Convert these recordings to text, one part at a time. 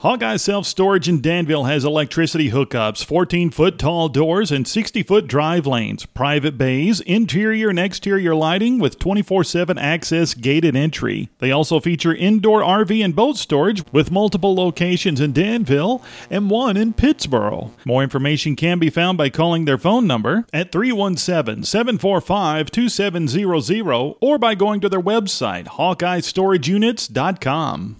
Hawkeye Self-Storage in Danville has electricity hookups, 14-foot tall doors, and 60-foot drive lanes, private bays, interior and exterior lighting with 24/7 access gated entry. They also feature indoor RV and boat storage with multiple locations in Danville and one in Pittsboro. More information can be found by calling their phone number at 317-745-2700 or by going to their website, HawkeyeStorageUnits.com.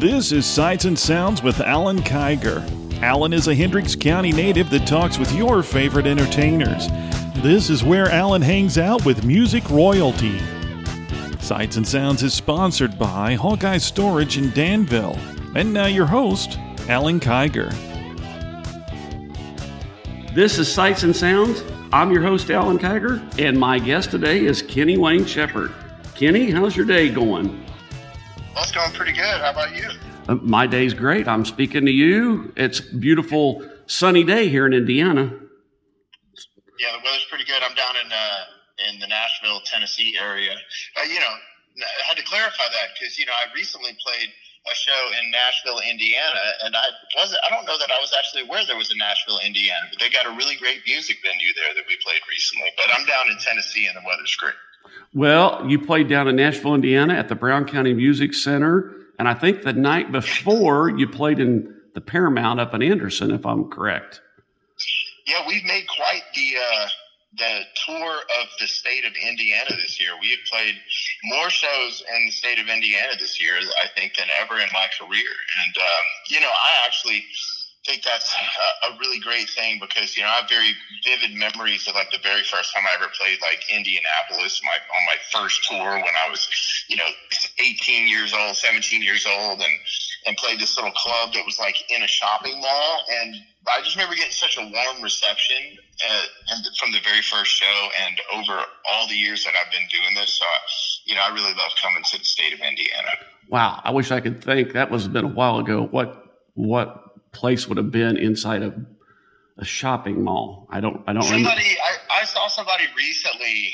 This is Sights and Sounds with Alan Kiger. Alan is a Hendricks County native that talks with your favorite entertainers. This is where Alan hangs out with music royalty. Sights and Sounds is sponsored by Hawkeye Storage in Danville. And now your host, Alan Kiger. This is Sights and Sounds. I'm your host, Alan Kiger, and my guest today is Kenny Wayne Shepherd. Kenny, how's your day going? Well, it's going pretty good. How about you? My day's great. I'm speaking to you. It's a beautiful sunny day here in Indiana. Yeah, the weather's pretty good. I'm down in the Nashville, Tennessee area. I had to clarify that because, I recently played a show in Nashville, Indiana, and I don't know that I was actually aware there was a Nashville, Indiana, but they got a really great music venue there that we played recently. But I'm down in Tennessee, and the weather's great. Well, you played down in Nashville, Indiana at the Brown County Music Center, and I think the night before you played in the Paramount up in Anderson, if I'm correct. Yeah, we've made quite the tour of the state of Indiana this year. We have played more shows in the state of Indiana this year, I think, than ever in my career. And, I actually think that's a really great thing because, I have very vivid memories of like the very first time I ever played like Indianapolis on my first tour when I was, 18 years old, 17 years old and played this little club that was like in a shopping mall. And I just remember getting such a warm reception from the very first show and over all the years that I've been doing this. So, I really love coming to the state of Indiana. Wow. I wish I could think that was been a while ago. What place would have been inside of a shopping mall. I don't remember. I saw somebody recently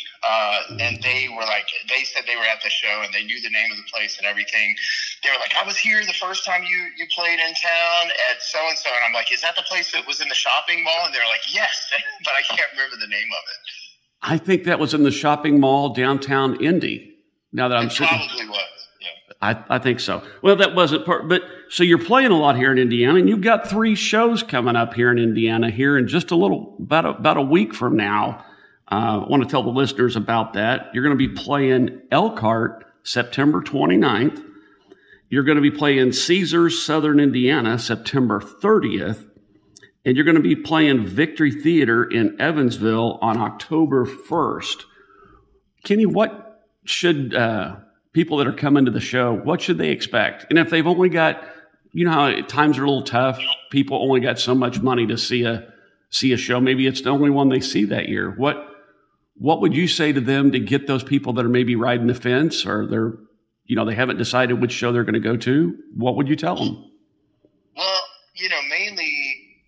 and they were like, they said they were at the show and they knew the name of the place and everything. They were like, I was here the first time you played in town at so-and-so. And I'm like, is that the place that was in the shopping mall? And they're like, yes, but I can't remember the name of it. I think that was in the shopping mall downtown Indy. Now that I'm probably was. I think so. Well, that wasn't part, but so you're playing a lot here in Indiana, and you've got three shows coming up here in Indiana here in just about a week from now. I want to tell the listeners about that. You're going to be playing Elkhart September 29th. You're going to be playing Caesars Southern Indiana September 30th, and you're going to be playing Victory Theater in Evansville on October 1st. Kenny, what should people that are coming to the show, what should they expect? And if they've only got, how times are a little tough, people only got so much money to see a show. Maybe it's the only one they see that year. What would you say to them to get those people that are maybe riding the fence or they're, they haven't decided which show they're going to go to? What would you tell them? Well, mainly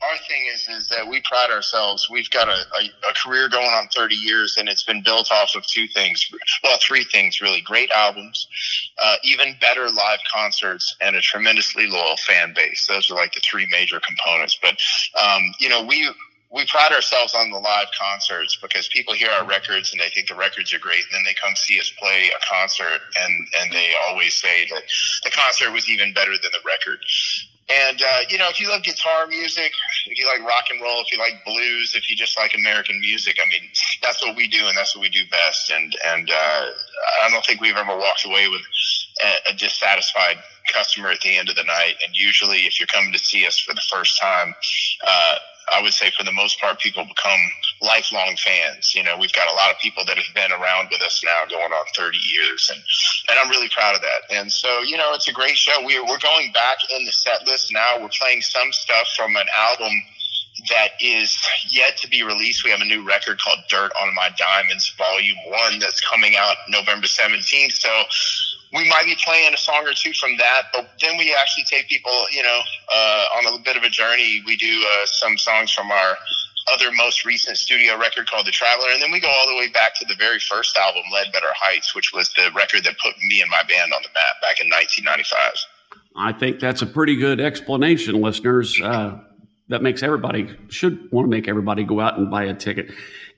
our thing is that we pride ourselves. We've got a career going on 30 years, and it's been built off of two things. Well, three things, really. Great albums, even better live concerts, and a tremendously loyal fan base. Those are like the three major components. But, we pride ourselves on the live concerts because people hear our records and they think the records are great. And then they come see us play a concert, and they always say that the concert was even better than the record. And, if you love guitar music, if you like rock and roll, if you like blues, if you just like American music, I mean, that's what we do and that's what we do best. And I don't think we've ever walked away with a dissatisfied customer at the end of the night. And usually if you're coming to see us for the first time, I would say for the most part, people become lifelong fans. We've got a lot of people that have been around with us now going on 30 years, and I'm really proud of that. And so, it's a great show. We're going back in the set list now. We're playing some stuff from an album that is yet to be released. We have a new record called Dirt on My Diamonds, Volume 1, that's coming out November 17th. So we might be playing a song or two from that, but then we actually take people, on a bit of a journey. We do some songs from our other most recent studio record called The Traveler. And then we go all the way back to the very first album, LedBetter Heights, which was the record that put me and my band on the map back in 1995. I think that's a pretty good explanation, listeners. That makes everybody, should want to make everybody go out and buy a ticket.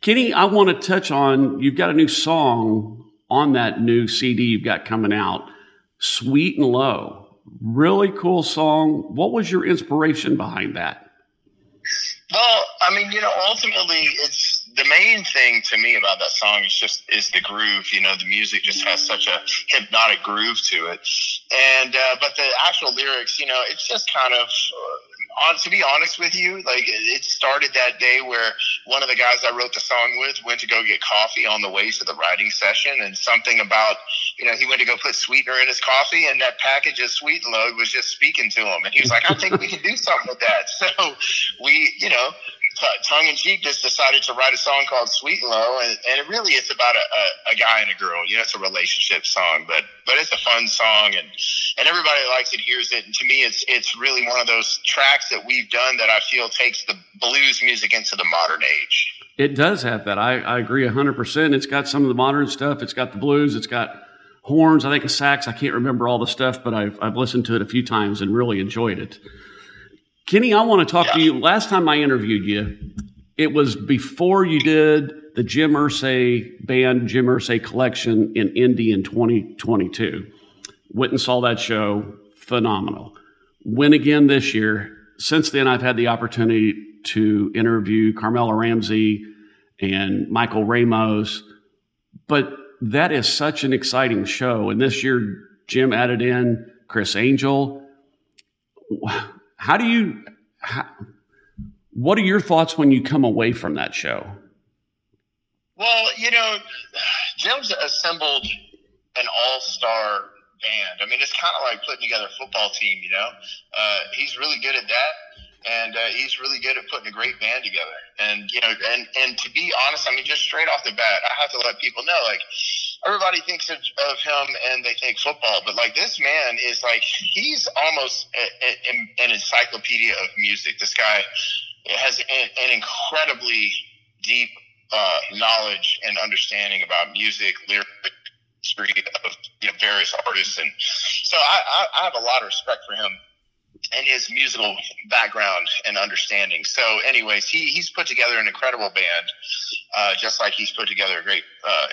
Kenny, I want to touch on, you've got a new song on that new CD you've got coming out, Sweet and Low. Really cool song. What was your inspiration behind that? Well, I mean, you know, ultimately, it's the main thing to me about that song is the groove. You know, the music just has such a hypnotic groove to it. And, but the actual lyrics, you know, it's just kind of, to be honest with you, like it started that day where one of the guys I wrote the song with went to go get coffee on the way to the writing session, and something about, you know, he went to go put sweetener in his coffee, and that package of Sweet and Low was just speaking to him, and he was like, I think we can do something with that. So we, you know, tongue in cheek, just decided to write a song called Sweet and Low, and it really is about a guy and a girl. You know, it's a relationship song, but it's a fun song, and everybody likes it, hears it. And to me, it's really one of those tracks that we've done that I feel takes the blues music into the modern age. It does have that. I agree 100%. It's got some of the modern stuff. It's got the blues. It's got horns. I think a sax. I can't remember all the stuff, but I've listened to it a few times and really enjoyed it. Kenny, I want to talk to you. Last time I interviewed you, it was before you did the Jim Irsay Band, Jim Irsay Collection in Indy in 2022. Went and saw that show. Phenomenal. Went again this year. Since then, I've had the opportunity to interview Carmela Ramsey and Michael Ramos. But that is such an exciting show. And this year, Jim added in Chris Angel. What are your thoughts when you come away from that show? Well, you know, Jim's assembled an all-star band. I mean, it's kind of like putting together a football team, you know. He's really good at that, and he's really good at putting a great band together. And, you know, and to be honest, I mean, just straight off the bat, I have to let people know, like, everybody thinks of him and they think football, but like this man is like, he's almost an encyclopedia of music. This guy has an incredibly deep knowledge and understanding about music, lyrics, history of, you know, various artists. And so I have a lot of respect for him and his musical background and understanding. So anyways, he's put together an incredible band, just like he's put together a great,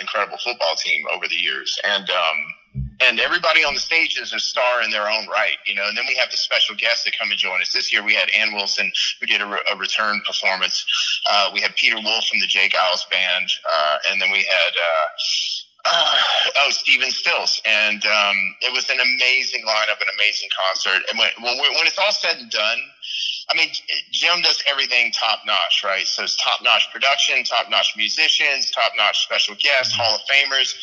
incredible football team over the years. And everybody on the stage is a star in their own right, you know. And then we have the special guests that come and join us. This year we had Ann Wilson, who did a return performance. We had Peter Wolf from the Jake Isles Band. And then we had, Steven Stills, and it was an amazing lineup, an amazing concert. And when it's all said and done, I mean, Jim does everything top-notch, right? So it's top-notch production, top-notch musicians, top-notch special guests, Hall of Famers.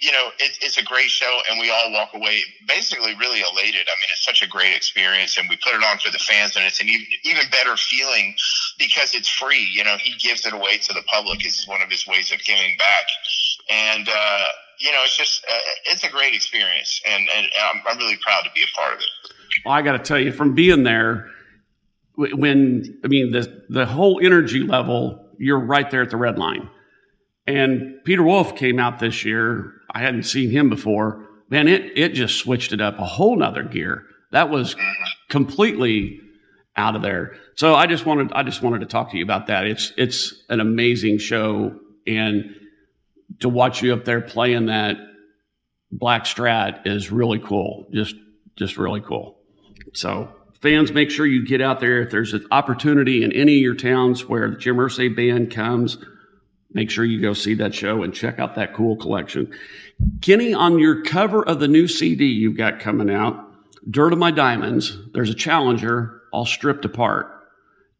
You know, it's a great show, and we all walk away basically really elated. I mean, it's such a great experience, and we put it on for the fans, and it's an even better feeling because it's free. You know, he gives it away to the public. It's one of his ways of giving back. And, you know, it's just, it's a great experience, and I'm really proud to be a part of it. Well, I got to tell you, from being there, the whole energy level, you're right there at the red line. And Peter Wolf came out this year. I hadn't seen him before. Man, it just switched it up a whole nother gear. That was completely out of there. So I just wanted to talk to you about that. It's an amazing show, and to watch you up there playing that Black Strat is really cool. Just really cool. So fans, make sure you get out there. If there's an opportunity in any of your towns where the Jim Irsay Band comes, make sure you go see that show and check out that cool collection. Kenny, on your cover of the new CD you've got coming out, Dirt on My Diamonds, there's a Challenger all stripped apart.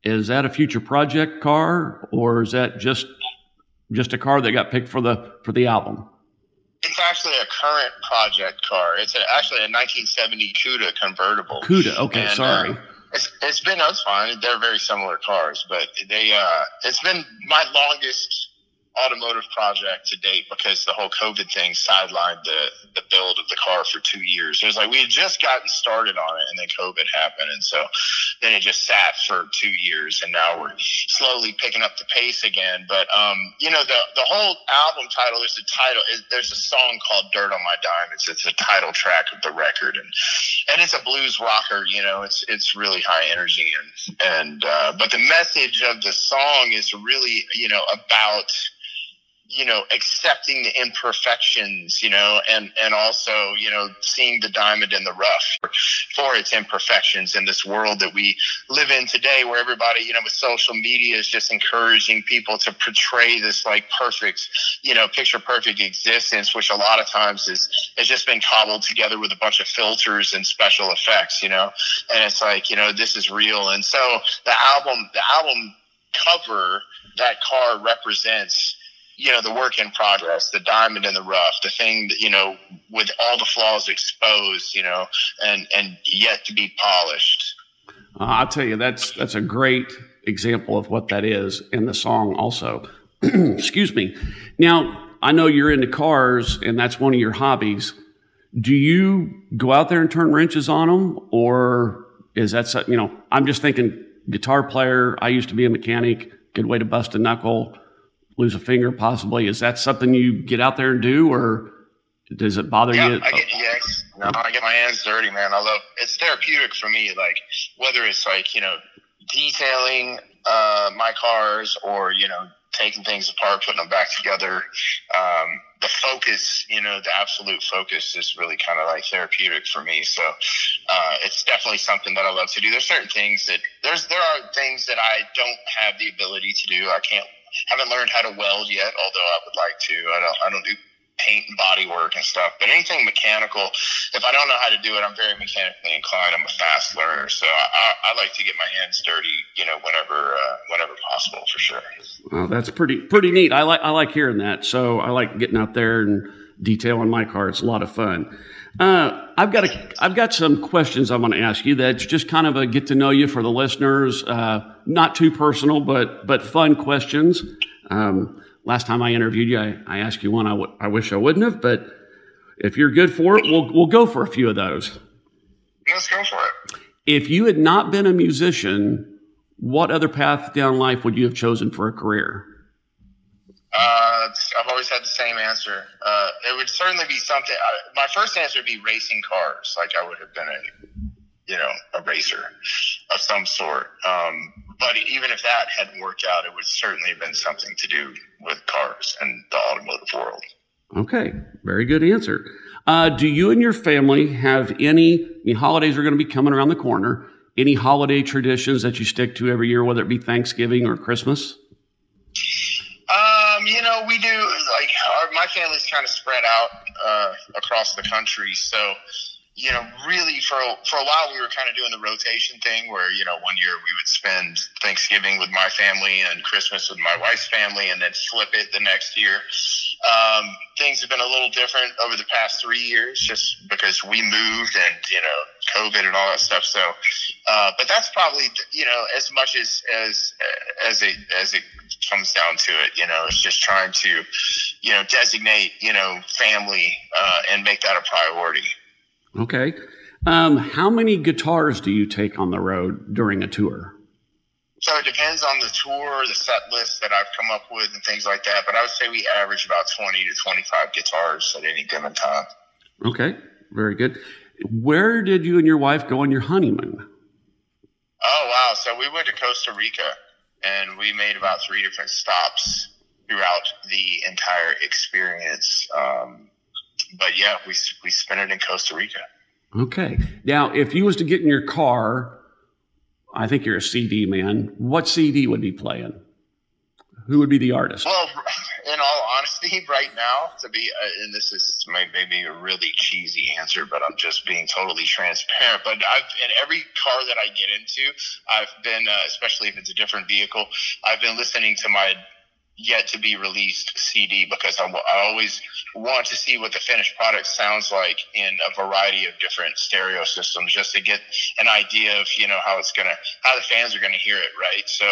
Is that a future project car, or is that just a car that got picked for the album? It's actually a current project car. It's actually a 1970 Cuda convertible. Cuda, okay, and, sorry. It's been, that's fine. They're very similar cars, but it's been my longest automotive project to date because the whole COVID thing sidelined the build of the car for 2 years. It was like we had just gotten started on it, and then COVID happened, and so then it just sat for 2 years, and now we're slowly picking up the pace again. But you know, the whole album title, there's a song called Dirt on My Diamonds. It's the title track of the record, and it's a blues rocker, you know, it's really high energy, and but the message of the song is really, you know, about, you know, accepting the imperfections, you know, and also, you know, seeing the diamond in the rough for its imperfections in this world that we live in today, where everybody, you know, with social media is just encouraging people to portray this like perfect, you know, picture perfect existence, which a lot of times has just been cobbled together with a bunch of filters and special effects, you know, and it's like, you know, this is real. And so the album cover, that car represents, you know, the work in progress, the diamond in the rough, the thing that, you know, with all the flaws exposed, you know, and yet to be polished. I'll tell you, that's a great example of what that is in the song also. Excuse me. Now, I know you're into cars, and that's one of your hobbies. Do you go out there and turn wrenches on them, or is that something, you know, I'm just thinking guitar player, I used to be a mechanic, good way to bust a knuckle, lose a finger possibly. Is that something you get out there and do, or does it bother you? I get my hands dirty, man. I love, it's therapeutic for me, like whether it's like, you know, detailing my cars, or, you know, taking things apart, putting them back together. The focus, you know, the absolute focus is really kind of like therapeutic for me. So it's definitely something that I love to do. There's certain things that there are things that I don't have the ability to do. I haven't learned how to weld yet, although I would like to. I don't do paint and body work and stuff, but anything mechanical, if I don't know how to do it, I'm very mechanically inclined. I'm a fast learner, so I like to get my hands dirty, you know, whenever possible, for sure. Well, that's pretty neat. I like hearing that. So I like getting out there and detailing my car. It's a lot of fun. I've got some questions I'm going to ask you. That's just kind of a get to know you for the listeners. Not too personal, but fun questions. Last time I interviewed you, I asked you one I wish I wouldn't have, but if you're good for it, we'll go for a few of those. Let's go for it. If you had not been a musician, what other path down life would you have chosen for a career? I've always had the same answer. It would certainly be something. My first answer would be racing cars. Like I would have been a racer of some sort. But even if that hadn't worked out, it would certainly have been something to do with cars and the automotive world. Okay. Very good answer. Do you and your family have holidays are going to be coming around the corner, any holiday traditions that you stick to every year, whether it be Thanksgiving or Christmas? You know, we do, like, my family's kind of spread out across the country, so, you know, really for a while we were kind of doing the rotation thing where, you know, one year we would spend Thanksgiving with my family and Christmas with my wife's family, and then flip it the next year. Things have been a little different over the past 3 years just because we moved and, you know, COVID and all that stuff. So, but that's probably, you know, as much as it comes down to it, you know, it's just trying to, you know, designate, you know, family, and make that a priority. Okay. How many guitars do you take on the road during a tour? So it depends on the tour, the set list that I've come up with and things like that. But I would say we average about 20 to 25 guitars at any given time. Okay. Very good. Where did you and your wife go on your honeymoon? Oh, wow. So we went to Costa Rica, and we made about 3 different stops throughout the entire experience. But yeah, we spent it in Costa Rica. Okay. Now, if you was to get in your car, I think you're a CD man. What CD would be playing? Who would be the artist? Well, in all honesty, right now, and this is maybe a really cheesy answer, but I'm just being totally transparent. But in every car that I get into, I've been, especially if it's a different vehicle, I've been listening to my yet to be released CD, because I always want to see what the finished product sounds like in a variety of different stereo systems, just to get an idea of, you know, how the fans are gonna hear it, right? So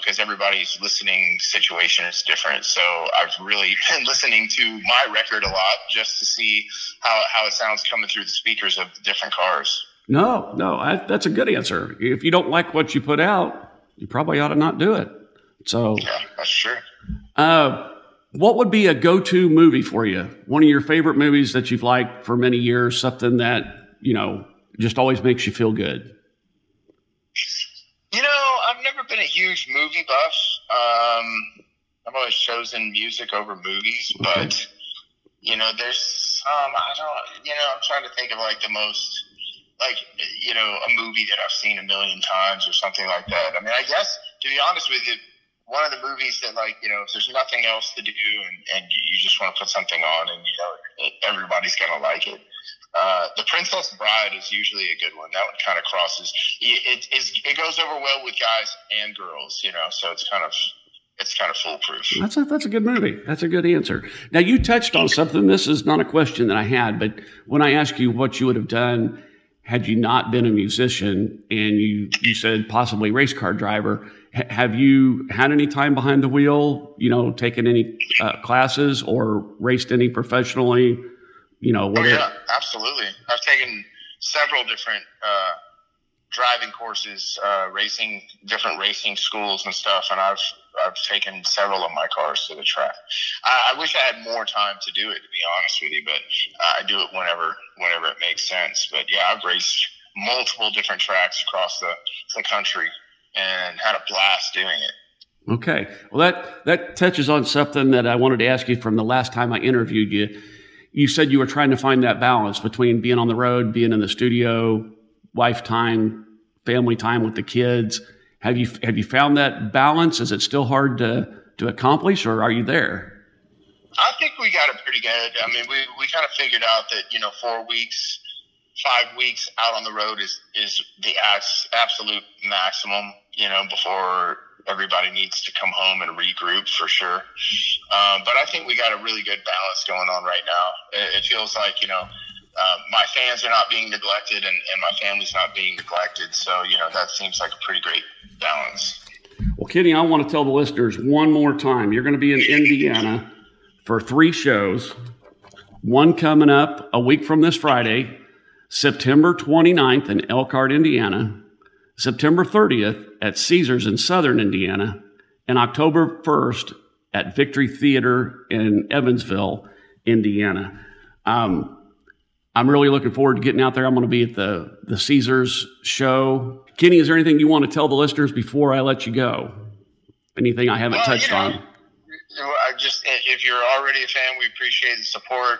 because everybody's listening situation is different, so I've really been listening to my record a lot just to see how it sounds coming through the speakers of different cars. No, that's a good answer. If you don't like what you put out, you probably ought to not do it. So yeah, that's true. What would be a go-to movie for you? One of your favorite movies that you've liked for many years, something that, you know, just always makes you feel good. You know, I've never been a huge movie buff. I've always chosen music over movies, okay. But, you know, there's, I'm trying to think of like the most, like, you know, a movie that I've seen a million times or something like that. I mean, I guess, to be honest with you, one of the movies that, like, you know, if there's nothing else to do and you just want to put something on and, you know, everybody's going to like it. The Princess Bride is usually a good one. That one kind of crosses. It goes over well with guys and girls, you know, so it's kind of foolproof. That's a good movie. That's a good answer. Now, you touched on something. This is not a question that I had, but when I asked you what you would have done had you not been a musician, and you said possibly race car driver, have you had any time behind the wheel, you know, taken any classes or raced any professionally, you know? Whatever? Oh, yeah, absolutely. I've taken several different driving courses, different racing schools and stuff, and I've taken several of my cars to the track. I wish I had more time to do it, to be honest with you, but I do it whenever it makes sense. But yeah, I've raced multiple different tracks across the country and had a blast doing it. Okay. Well, that touches on something that I wanted to ask you from the last time I interviewed you. You said you were trying to find that balance between being on the road, being in the studio, wife time, family time with the kids. Have you found that balance? Is it still hard to accomplish, or are you there? I think we got it pretty good. I mean, we kind of figured out that, you know, 5 weeks out on the road is the absolute maximum, you know, before everybody needs to come home and regroup for sure. But I think we got a really good balance going on right now. It feels like, you know, my fans are not being neglected and my family's not being neglected. So, you know, that seems like a pretty great balance. Well, Kenny, I want to tell the listeners one more time. You're going to be in Indiana for 3 shows, one coming up a week from this Friday, September 29th in Elkhart, Indiana, September 30th at Caesars in Southern Indiana, and October 1st at Victory Theater in Evansville, Indiana. I'm really looking forward to getting out there. I'm going to be at the Caesars show. Kenny, is there anything you want to tell the listeners before I let you go? Anything I haven't touched on? If you're already a fan, we appreciate the support.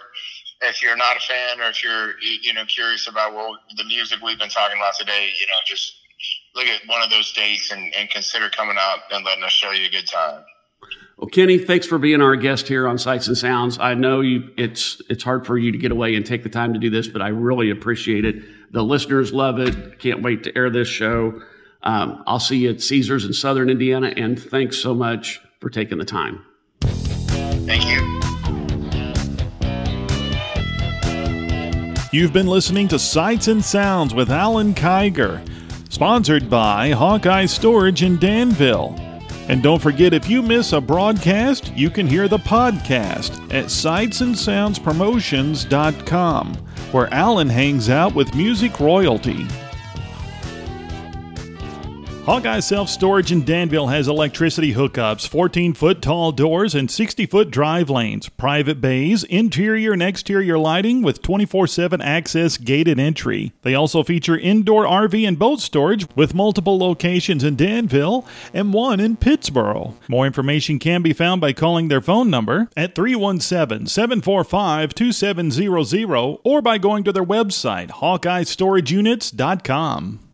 If you're not a fan, or if you're, you know, curious about the music we've been talking about today, you know, just look at one of those dates and consider coming out and letting us show you a good time. Well, Kenny, thanks for being our guest here on Sights and Sounds. I know it's hard for you to get away and take the time to do this, but I really appreciate it. The listeners love it. Can't wait to air this show. I'll see you at Caesars in Southern Indiana, and thanks so much for taking the time. Thank you. You've been listening to Sights and Sounds with Alan Kiger, sponsored by Hawkeye Storage in Danville. And don't forget, if you miss a broadcast, you can hear the podcast at sightsandsoundspromotions.com, where Alan hangs out with music royalty. Hawkeye Self-Storage in Danville has electricity hookups, 14-foot tall doors, and 60-foot drive lanes, private bays, interior and exterior lighting with 24/7 access gated entry. They also feature indoor RV and boat storage with multiple locations in Danville and one in Pittsboro. More information can be found by calling their phone number at 317-745-2700 or by going to their website, HawkeyeStorageUnits.com.